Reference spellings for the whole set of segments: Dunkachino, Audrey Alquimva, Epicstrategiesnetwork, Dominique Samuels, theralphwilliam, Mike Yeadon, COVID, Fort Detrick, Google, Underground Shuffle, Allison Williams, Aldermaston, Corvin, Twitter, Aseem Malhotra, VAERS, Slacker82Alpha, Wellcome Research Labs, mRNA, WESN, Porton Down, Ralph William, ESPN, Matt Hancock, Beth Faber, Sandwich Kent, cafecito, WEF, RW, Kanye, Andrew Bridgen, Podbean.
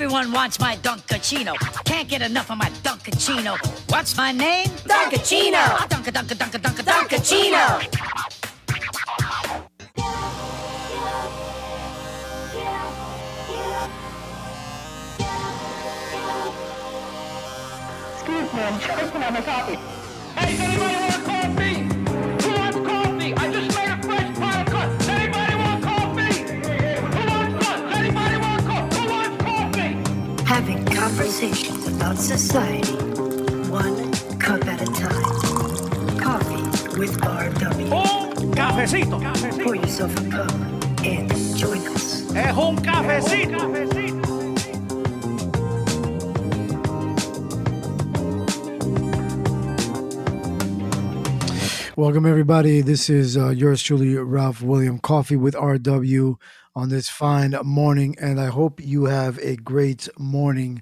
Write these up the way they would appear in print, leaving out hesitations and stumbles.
Everyone wants my Dunkachino. Can't get enough of my Dunkachino. What's my name? Dunkachino. Dunkachino. Excuse me, I'm trying to have a coffee. Hey, does anybody want coffee? Who wants coffee? I just made a fresh pot of coffee. Does anybody want coffee? Who wants coffee? Does anybody want coffee? Who wants coffee? Having conversations about society, one cup at a time. Coffee with RW. Un cafecito. Pour yourself a cup and join us. Es un cafecito. Welcome, everybody. This is yours truly, Ralph William, Coffee with RW on this fine morning, and I hope you have a great morning.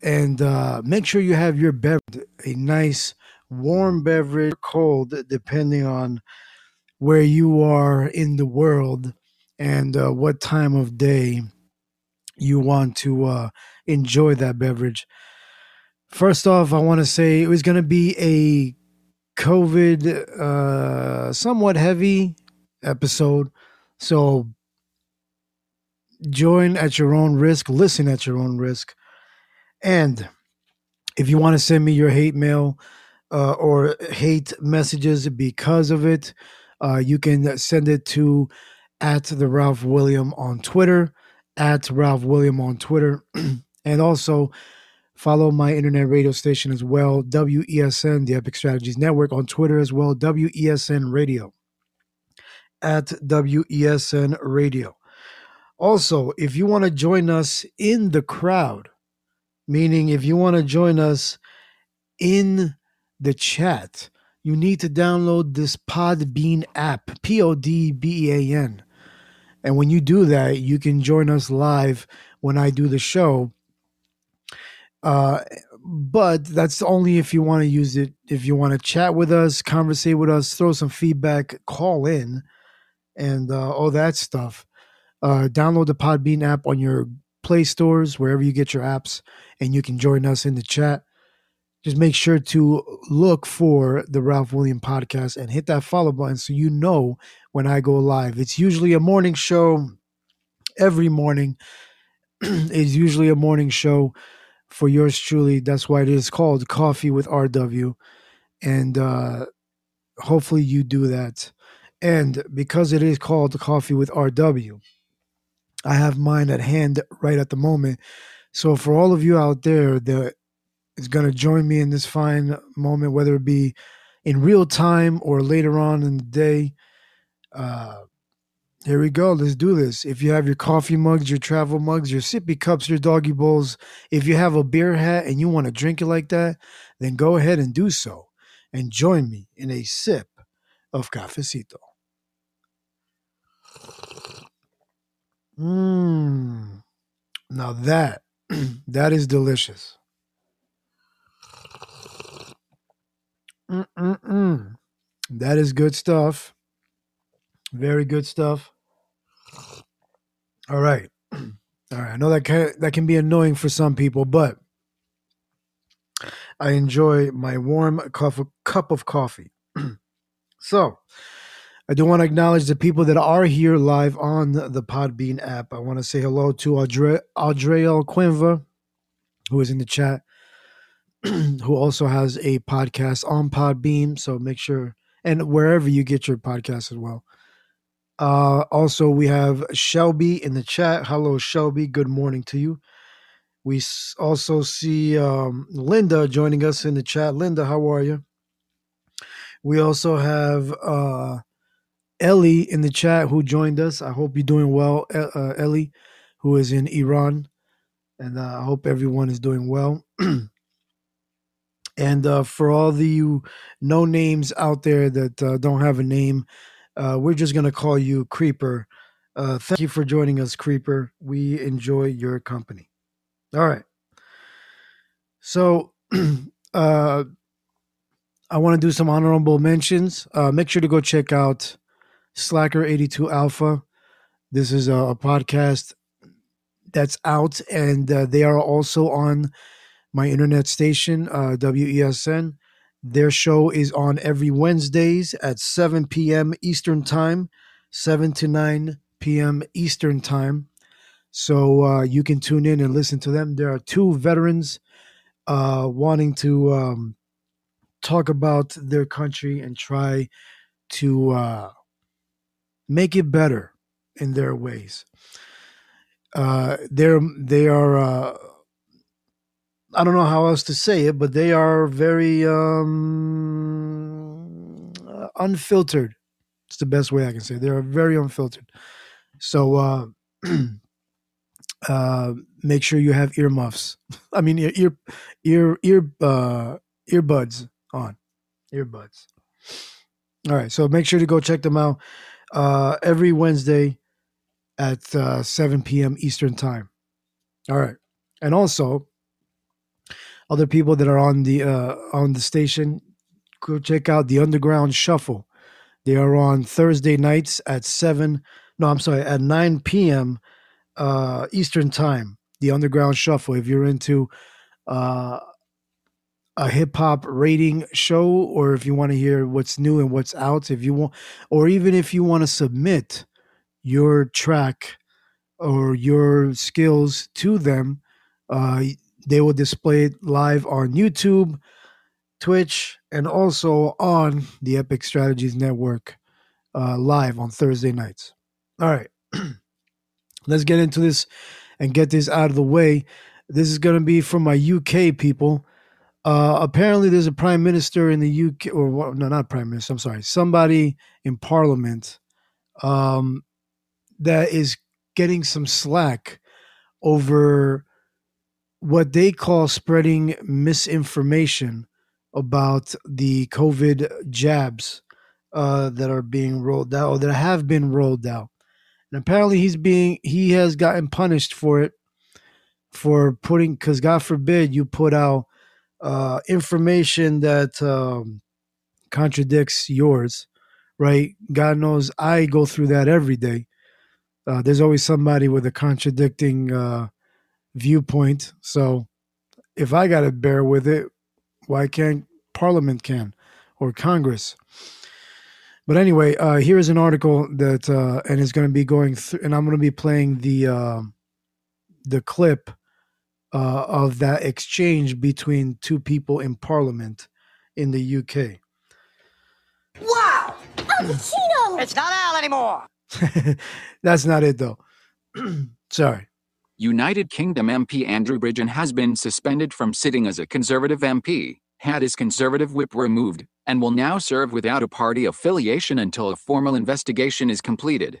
And make sure you have your beverage, a nice warm beverage, cold, depending on where you are in the world and what time of day you want to enjoy that beverage. First off, I want to say it was going to be a COVID somewhat heavy episode, so join at your own risk, listen at your own risk. And if you want to send me your hate mail or hate messages because of it, you can send it to @TheRalphWilliam on Twitter, @RalphWilliam on Twitter, and also follow my internet radio station as well, WESN, the Epic Strategies Network, on Twitter as well, WESN Radio, @WESN Radio. Also, if you want to join us in the crowd, meaning if you want to join us in the chat, you need to download this Podbean app, Podbean. And when you do that, you can join us live when I do the show. But that's only if you want to use it, if you want to chat with us, conversate with us, throw some feedback, call in, and all that stuff. Download the Podbean app on your Play Stores, wherever you get your apps, and you can join us in the chat. Just make sure to look for the Ralph William Podcast and hit that follow button so you know when I go live. It's usually a morning show. Every morning is usually a morning show for yours truly. That's why it is called Coffee with RW. And hopefully you do that. And because it is called Coffee with RW, I have mine at hand right at the moment. So for all of you out there that is going to join me in this fine moment, whether it be in real time or later on in the day, here we go. Let's do this. If you have your coffee mugs, your travel mugs, your sippy cups, your doggy bowls, if you have a beer hat and you want to drink it like that, then go ahead and do so. And join me in a sip of cafecito. Now that is delicious. That is good stuff. Very good stuff. All right. I know that can be annoying for some people, but I enjoy my warm cup of coffee. So I do want to acknowledge the people that are here live on the Podbean app. I want to say hello to Audrey Alquimva, who is in the chat, who also has a podcast on Podbean. So make sure, and wherever you get your podcast as well. Also, we have Shelby in the chat. Hello, Shelby. Good morning to you. We also see Linda joining us in the chat. Linda, how are you? We also have Ellie in the chat who joined us. I hope you're doing well, Ellie, who is in Iran. And I hope everyone is doing well. And for all the you no-names out there that don't have a name, we're just going to call you Creeper. Thank you for joining us, Creeper. We enjoy your company. All right. So I want to do some honorable mentions. Make sure to go check out Slacker82Alpha. This is a podcast that's out, and they are also on my internet station, WESN. Their show is on every Wednesdays at 7 p.m. Eastern Time, 7 to 9 p.m. Eastern Time. So you can tune in and listen to them. There are two veterans wanting to talk about their country and try to make it better in their ways. They are I don't know how else to say it, but they are very unfiltered. It's the best way I can say it. They are very unfiltered. So make sure you have earmuffs. I mean, earbuds on. Earbuds. All right. So make sure to go check them out every Wednesday at 7 p.m. Eastern Time. All right. And also, other people that are on the station, go check out the Underground Shuffle. They are on Thursday nights at 9 p.m. Eastern Time, the Underground Shuffle. If you're into a hip-hop rating show, or if you want to hear what's new and what's out, if you want, or even if you want to submit your track or your skills to them, they will display it live on YouTube, Twitch, and also on the Epic Strategies Network live on Thursday nights. All right. Let's get into this and get this out of the way. This is going to be from my UK people. Apparently, there's a prime minister in the UK, or no, not prime minister, I'm sorry, somebody in parliament that is getting some slack over what they call spreading misinformation about the COVID jabs that are being rolled out, or that have been rolled out. And apparently he has gotten punished for it, because God forbid you put out information that contradicts yours, right? God knows I go through that every day. There's always somebody with a contradicting viewpoint. So if I got to bear with it, why can't Parliament or Congress? But anyway, here is an article that, and it's going to be going through, and I'm going to be playing the clip of that exchange between two people in Parliament in the UK. Wow! Dunkachino! It's not Al anymore! That's not it, though. Sorry. United Kingdom MP Andrew Bridgen has been suspended from sitting as a Conservative MP, had his Conservative whip removed, and will now serve without a party affiliation until a formal investigation is completed.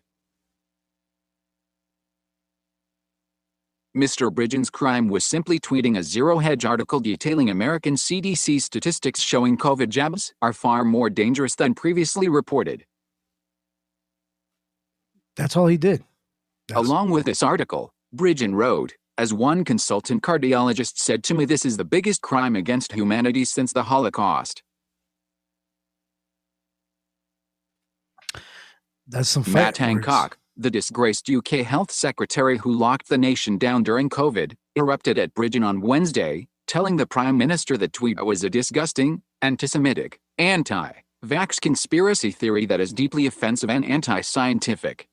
Mr. Bridgen's crime was simply tweeting a Zero Hedge article detailing American CDC statistics showing COVID jabs are far more dangerous than previously reported. That's all he did. Along with this article, Bridgen wrote, "As one consultant cardiologist said to me, this is the biggest crime against humanity since the Holocaust." That's some Matt Hancock, the disgraced UK health secretary who locked the nation down during COVID, erupted at Bridgen on Wednesday, telling the prime minister that tweet was a disgusting, anti-Semitic, anti-vax conspiracy theory that is deeply offensive and anti-scientific.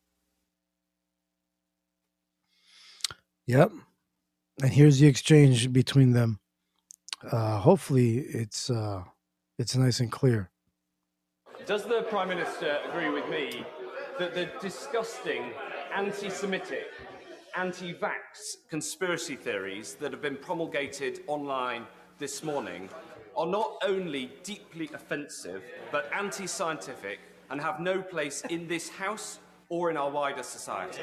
Yep. And here's the exchange between them. Hopefully it's nice and clear. Does the prime minister agree with me that the disgusting anti-Semitic, anti-vax conspiracy theories that have been promulgated online this morning are not only deeply offensive, but anti-scientific and have no place in this house or in our wider society?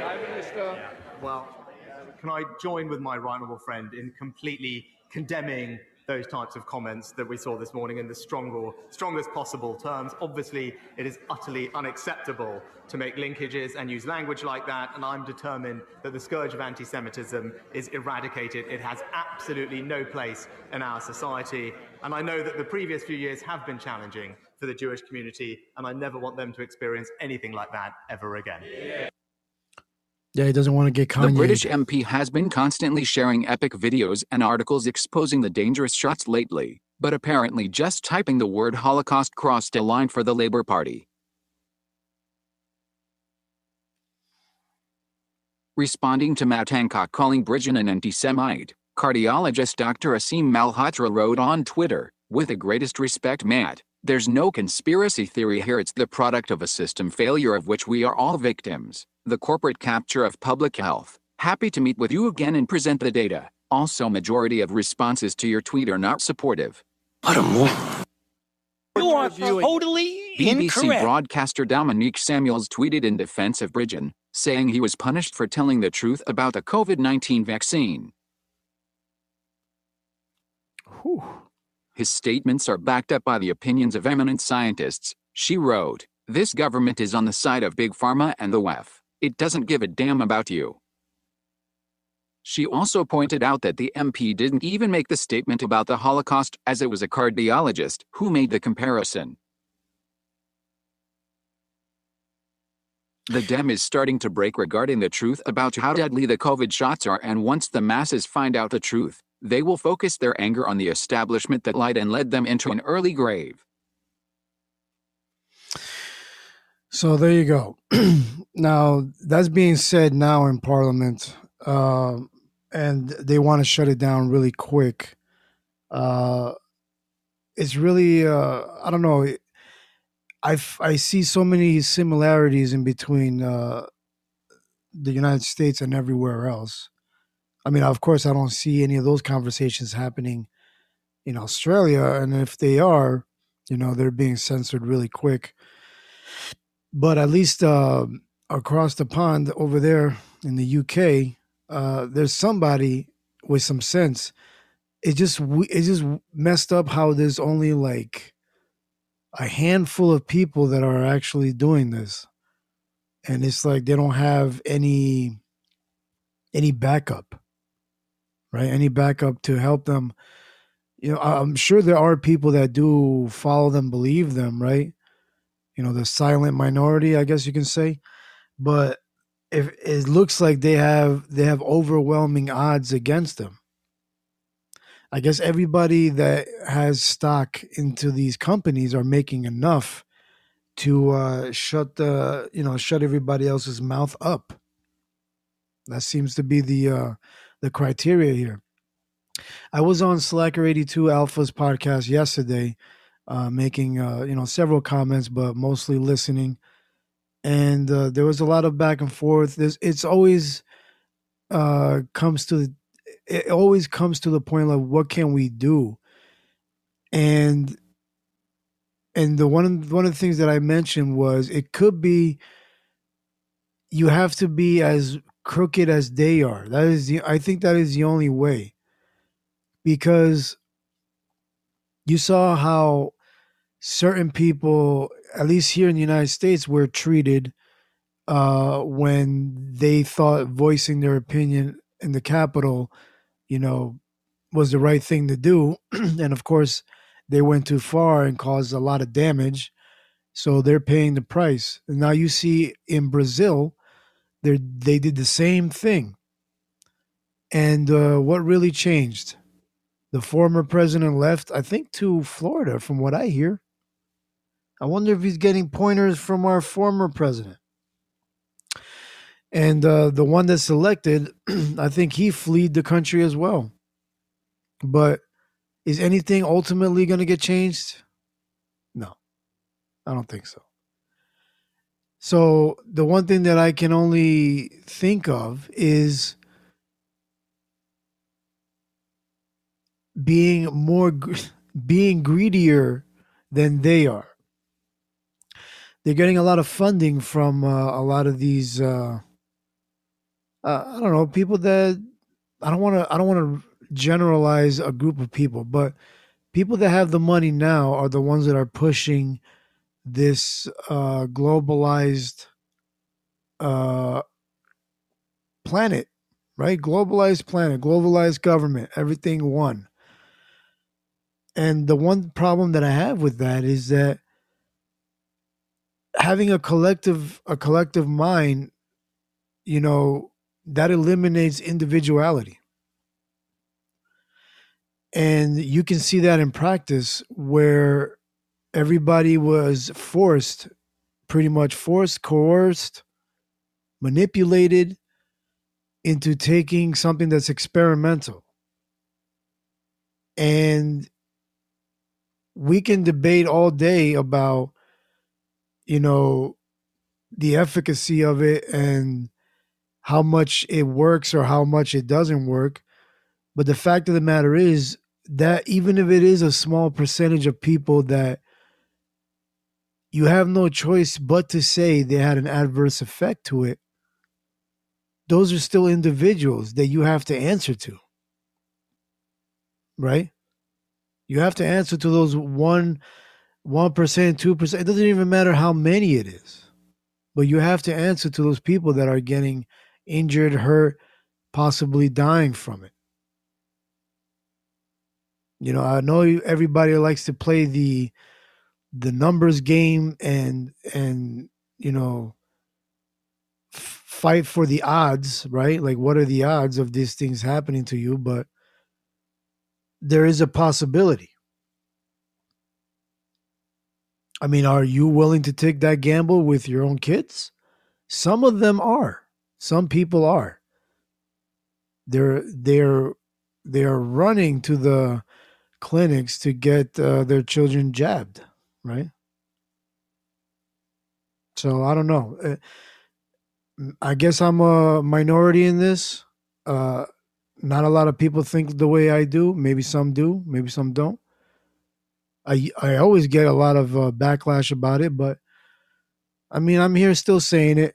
Prime Minister, well, can I join with my right honourable friend in completely condemning those types of comments that we saw this morning in the strongest possible terms. Obviously, it is utterly unacceptable to make linkages and use language like that, and I'm determined that the scourge of anti-Semitism is eradicated. It has absolutely no place in our society, and I know that the previous few years have been challenging for the Jewish community, and I never want them to experience anything like that ever again. Yeah. Yeah, he doesn't want to get Kanye. The British MP has been constantly sharing epic videos and articles exposing the dangerous shots lately, but apparently just typing the word Holocaust crossed a line for the Labour Party. Responding to Matt Hancock calling Bridgen an anti-Semite, cardiologist Dr. Aseem Malhotra wrote on Twitter, "With the greatest respect, Matt, there's no conspiracy theory here. It's the product of a system failure of which we are all victims, the corporate capture of public health. Happy to meet with you again and present the data. Also, majority of responses to your tweet are not supportive." What a moron. You are totally incorrect. BBC broadcaster Dominique Samuels tweeted in defense of Bridgen, saying he was punished for telling the truth about the COVID-19 vaccine. Whew. His statements are backed up by the opinions of eminent scientists. She wrote, "This government is on the side of Big Pharma and the WEF. It doesn't give a damn about you." She also pointed out that the MP didn't even make the statement about the Holocaust, as it was a cardiologist who made the comparison. The dam is starting to break regarding the truth about how deadly the COVID shots are, and once the masses find out the truth, they will focus their anger on the establishment that lied and led them into an early grave. So there you go. Now, that's being said now in Parliament, and they want to shut it down really quick. It's really, I don't know. I see so many similarities in between the United States and everywhere else. I mean, of course, I don't see any of those conversations happening in Australia. And if they are, you know, they're being censored really quick. But at least across the pond over there in the UK, there's somebody with some sense. It just messed up how there's only like a handful of people that are actually doing this. And it's like they don't have any backup, right? Any backup to help them. You know, I'm sure there are people that do follow them, believe them, right? You know, the silent minority, I guess you can say. But if it looks like they have overwhelming odds against them. I guess everybody that has stock into these companies are making enough to shut everybody else's mouth up. That seems to be the criteria here. I was on Slacker82Alpha's podcast yesterday, making several comments, but mostly listening. And there was a lot of back and forth. It always comes to the point of what can we do? And one of the things that I mentioned was it could be you have to be as crooked as they are. I think that is the only way, because you saw how certain people, at least here in the United States, were treated when they thought voicing their opinion in the Capitol, you know, was the right thing to do. And of course, they went too far and caused a lot of damage. So they're paying the price. And now you see in Brazil, they did the same thing. And what really changed? The former president left, I think, to Florida, from what I hear. I wonder if he's getting pointers from our former president. And the one that's elected, I think he fled the country as well. But is anything ultimately going to get changed? No, I don't think so. So the one thing that I can only think of is being greedier than they are. They're getting a lot of funding from a lot of these, I don't know, people that I don't want to generalize a group of people, but people that have the money now are the ones that are pushing this globalized planet, right? Globalized planet, globalized government, everything one. And the one problem that I have with that is that having a collective mind you know, that eliminates individuality. And you can see that in practice where everybody was forced, coerced, manipulated into taking something that's experimental. And we can debate all day about, you know, the efficacy of it and how much it works or how much it doesn't work. But the fact of the matter is that even if it is a small percentage of people that you have no choice but to say they had an adverse effect to it, those are still individuals that you have to answer to, right? You have to answer to those 1%, 2%. It doesn't even matter how many it is, but you have to answer to those people that are getting injured, hurt, possibly dying from it. You know, I know everybody likes to play the numbers game and you know, fight for the odds, right? Like, what are the odds of these things happening to you? But there is a possibility. I mean, are you willing to take that gamble with your own kids? Some of them are. Some people are. They are running to the clinics to get their children jabbed, right? So I don't know. I guess I'm a minority in this. Not a lot of people think the way I do. Maybe some do. Maybe some don't. I always get a lot of backlash about it, but I mean, I'm here still saying it.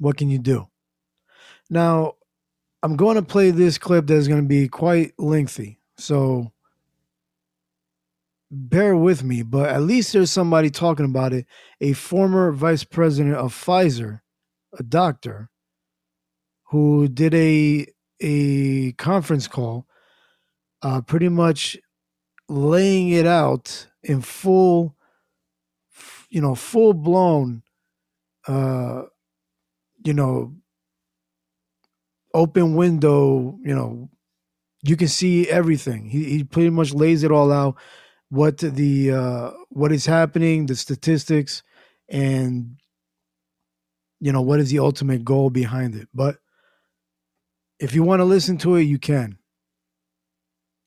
What can you do? Now, I'm going to play this clip that is going to be quite lengthy, so bear with me, but at least there's somebody talking about it. A former vice president of Pfizer, a doctor, who did a conference call, pretty much laying it out in full, you know, full-blown, you know, open window, you know, you can see everything. He pretty much lays it all out, what is happening, the statistics, and, you know, what is the ultimate goal behind it. But if you want to listen to it, you can.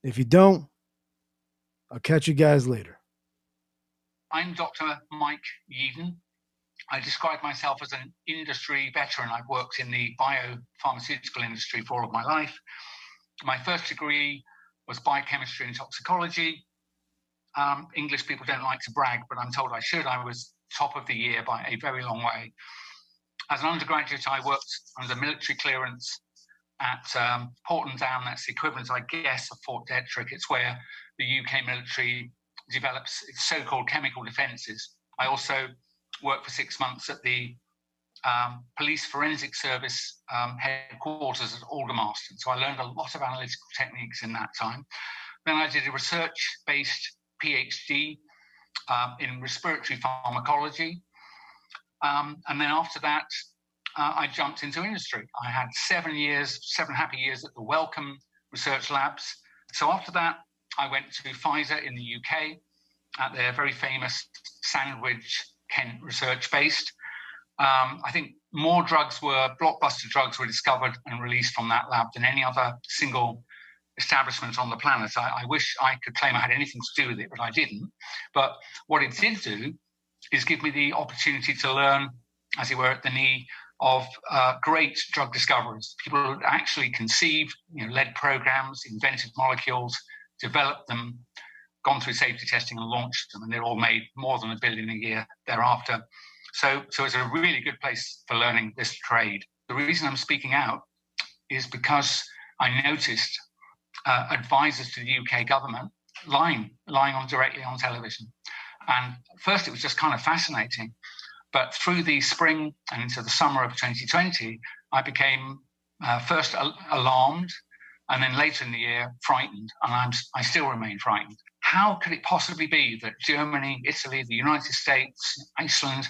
If you don't, I'll catch you guys later. I'm Dr. Mike Yeadon. I describe myself as an industry veteran. I've worked in the biopharmaceutical industry for all of my life. My first degree was biochemistry and toxicology. English people don't like to brag, but I'm told I should. I was top of the year by a very long way. As an undergraduate, I worked under military clearance at Porton Down. That's the equivalent, I guess, of Fort Detrick. It's where the UK military develops its so-called chemical defences. I also worked for 6 months at the police forensic service headquarters at Aldermaston. So I learned a lot of analytical techniques in that time. Then I did a research-based PhD in respiratory pharmacology. And then after that, I jumped into industry. I had 7 happy years at the Wellcome Research Labs. So after that, I went to Pfizer in the UK at their very famous Sandwich Kent research based. I think more blockbuster drugs were discovered and released from that lab than any other single establishment on the planet. I wish I could claim I had anything to do with it, but I didn't. But what it did do is give me the opportunity to learn, as it were, at the knee of great drug discoverers, people who actually conceived, you know, led programs, invented molecules, developed them, gone through safety testing and launched them, and they're all made more than $1 billion a year thereafter. So it's a really good place for learning this trade. The reason I'm speaking out is because I noticed advisors to the UK government lying on directly on television. And at first it was just kind of fascinating, but through the spring and into the summer of 2020, I became first alarmed, and then later in the year, frightened, and I still remain frightened. How could it possibly be that Germany, Italy, the United States, Iceland,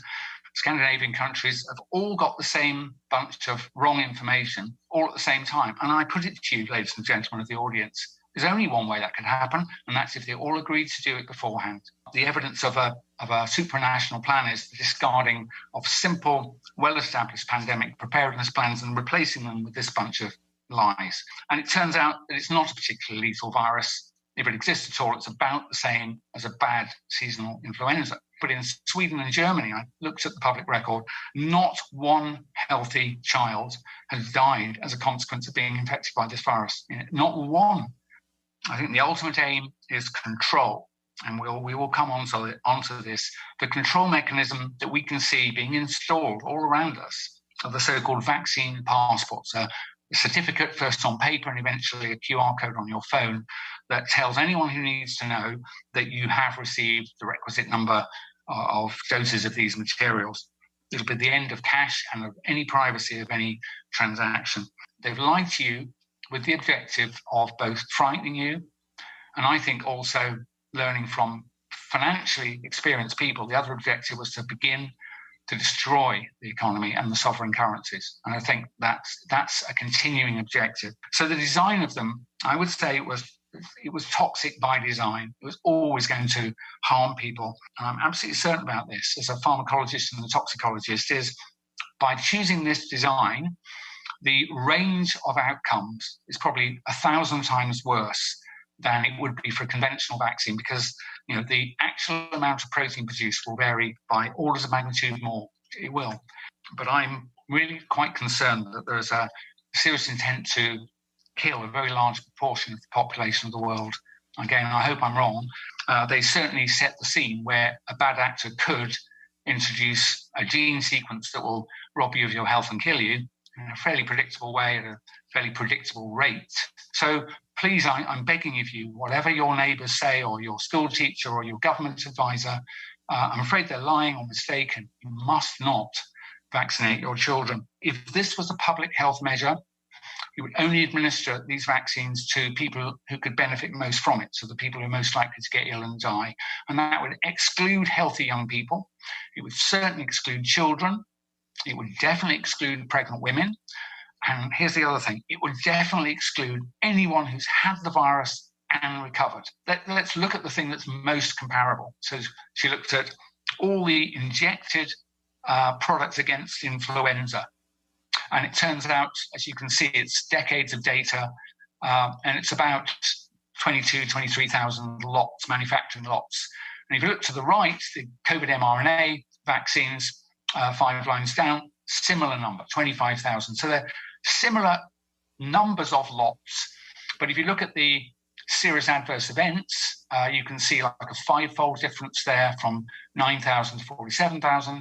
Scandinavian countries have all got the same bunch of wrong information all at the same time. And I put it to you, ladies and gentlemen of the audience, there's only one way that can happen, and that's if they all agreed to do it beforehand. The evidence of a supranational plan is the discarding of simple, well-established pandemic preparedness plans and replacing them with this bunch of lies. And it turns out that it's not a particularly lethal virus. If it exists at all, it's about the same as a bad seasonal influenza. But in Sweden and Germany, I looked at the public record, not one healthy child has died as a consequence of being infected by this virus. Not one. I think the ultimate aim is control, and we will come onto this. The control mechanism that we can see being installed all around us are the so-called vaccine passports, a certificate first on paper and eventually a QR code on your phone that tells anyone who needs to know that you have received the requisite number of doses of these materials. It'll be the end of cash and of any privacy of any transaction. They've lied to you with the objective of both frightening you and I think also learning from financially experienced people. The other objective was to begin to destroy the economy and the sovereign currencies. And I think that's a continuing objective. So the design of them, I would say it was toxic by design. It was always going to harm people. And I'm absolutely certain about this as a pharmacologist and a toxicologist is by choosing this design, the range of outcomes is probably 1,000 times worse than it would be for a conventional vaccine because, you know, the actual amount of protein produced will vary by orders of magnitude more. It will. But I'm really quite concerned that there is a serious intent to kill a very large proportion of the population of the world. Again, I hope I'm wrong. They certainly set the scene where a bad actor could introduce a gene sequence that will rob you of your health and kill you in a fairly predictable way at a fairly predictable rate. So please, I'm begging of you, whatever your neighbours say or your school teacher or your government advisor, I'm afraid they're lying or mistaken. You must not vaccinate your children. If this was a public health measure, you would only administer these vaccines to people who could benefit most from it, so the people who are most likely to get ill and die. And that would exclude healthy young people. It would certainly exclude children. It would definitely exclude pregnant women. And here's the other thing. It would definitely exclude anyone who's had the virus and recovered. Let's look at the thing that's most comparable. So she looked at all the injected products against influenza. And it turns out, as you can see, it's decades of data. And it's about 23,000 lots, manufacturing lots. And if you look to the right, the COVID mRNA vaccines, 5 lines down, similar number, 25,000. So they're similar numbers of lots. But if you look at the serious adverse events, you can see like a 5-fold difference there from 9,000 to 47,000.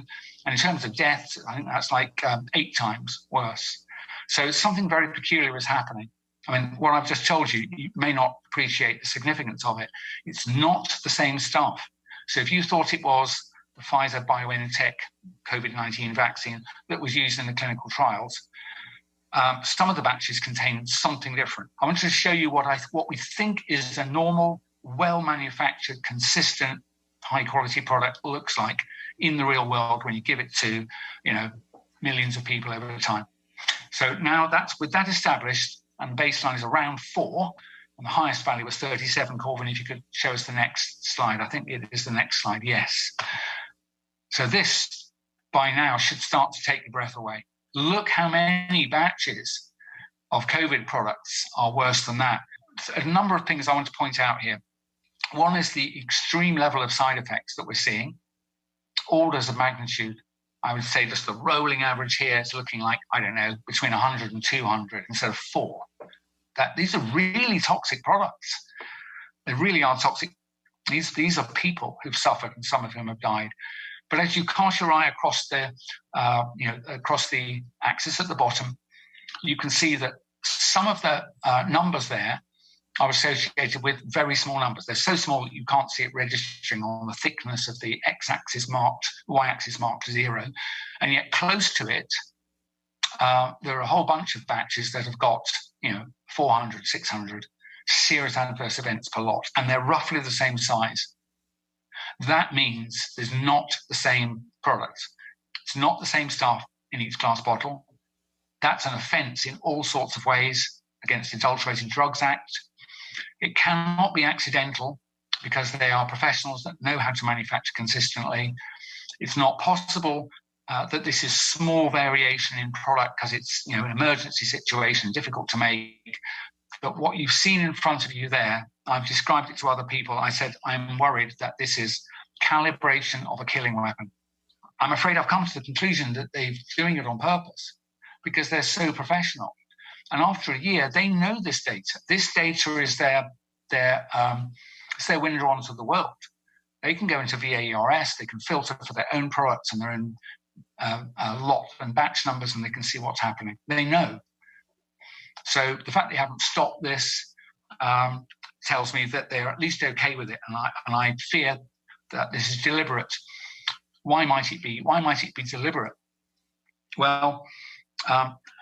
And in terms of deaths, I think that's like 8 times worse. So something very peculiar is happening. I mean, what I've just told you, you may not appreciate the significance of it. It's not the same stuff. So if you thought it was the Pfizer-BioNTech COVID-19 vaccine that was used in the clinical trials, some of the batches contained something different. I wanted to show you what we think is a normal, well-manufactured, consistent, high-quality product looks like in the real world when you give it to, you know, millions of people over time. So now that's with that established, and the baseline is around 4, and the highest value was 37. Corvin, if you could show us the next slide. I think it is the next slide, yes. So this, by now, should start to take your breath away. Look how many batches of COVID products are worse than that. A number of things I want to point out here. One is the extreme level of side effects that we're seeing. Orders of magnitude, I would say just the rolling average here is looking like, I don't know, between 100 and 200 instead of 4. These are really toxic products. They really are toxic. These are people who've suffered and some of whom have died. But as you cast your eye across the, across the axis at the bottom, you can see that some of the numbers there are associated with very small numbers. They're so small that you can't see it registering on the thickness of the y-axis marked 0. And yet close to it, there are a whole bunch of batches that have got, 400, 600 serious adverse events per lot, and they're roughly the same size. That means there's not the same product. It's not the same stuff in each glass bottle. That's an offence in all sorts of ways against the Adulterating Drugs Act. It cannot be accidental because they are professionals that know how to manufacture consistently. It's not possible that this is small variation in product because it's, you know, an emergency situation, difficult to make. But what you've seen in front of you there, I've described it to other people. I said, I'm worried that this is calibration of a killing weapon. I'm afraid I've come to the conclusion that they're doing it on purpose because they're so professional. And after a year, they know this data. This data is their window onto the world. They can go into VAERS, they can filter for their own products and their own lot and batch numbers, and they can see what's happening. They know. So the fact they haven't stopped this tells me that they're at least okay with it, and I fear that this is deliberate. Why might it be? Why might it be deliberate? Well,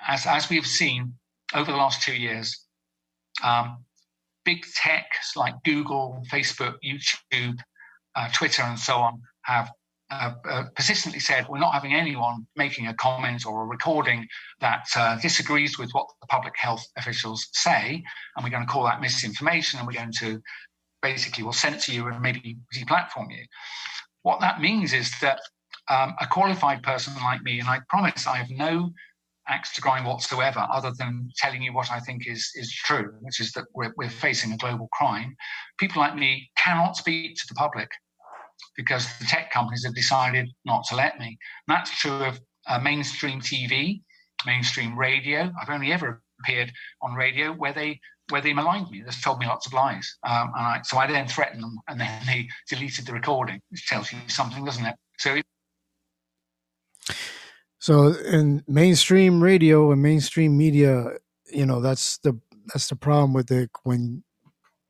as we've seen over the last 2 years, big techs like Google, Facebook, YouTube, Twitter, and so on have persistently said we're not having anyone making a comment or a recording that disagrees with what the public health officials say, and we're going to call that misinformation, and we're going to basically will censor you and maybe deplatform you. What that means is that a qualified person like me, and I promise I have no axe to grind whatsoever other than telling you what I think is true, which is that we're facing a global crime. People like me cannot speak to the public because the tech companies have decided not to let me. And that's true of mainstream TV, mainstream radio. I've only ever appeared on radio where they maligned me. They told me lots of lies. So I then threatened them, and then they deleted the recording, which tells you something, doesn't it? So in mainstream radio and mainstream media, you know, that's the problem with it, when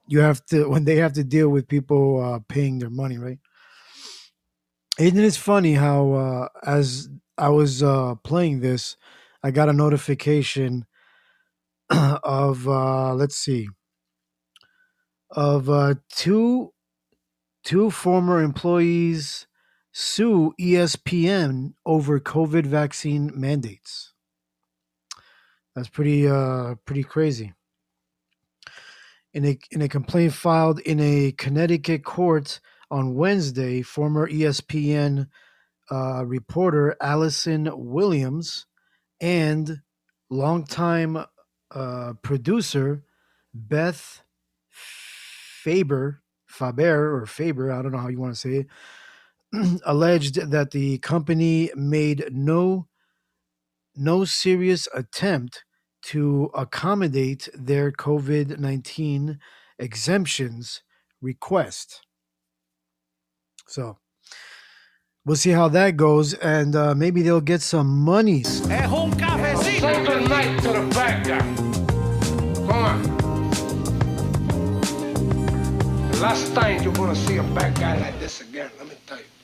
you have to, when they have to deal with people paying their money, right? Isn't it funny how as I was playing this, I got a notification of two former employees sue ESPN over COVID vaccine mandates. That's pretty crazy. In a complaint filed in a Connecticut court on Wednesday, former ESPN reporter Allison Williams and longtime producer Beth Faber, I don't know how you want to say it, alleged that the company made no serious attempt to accommodate their COVID-19 exemptions request. So we'll see how that goes, and maybe they'll get some monies. Hey, home cafecito. Say good night to the bad guy. Come on. The last time you're going to see a bad guy like this again, let me tell you.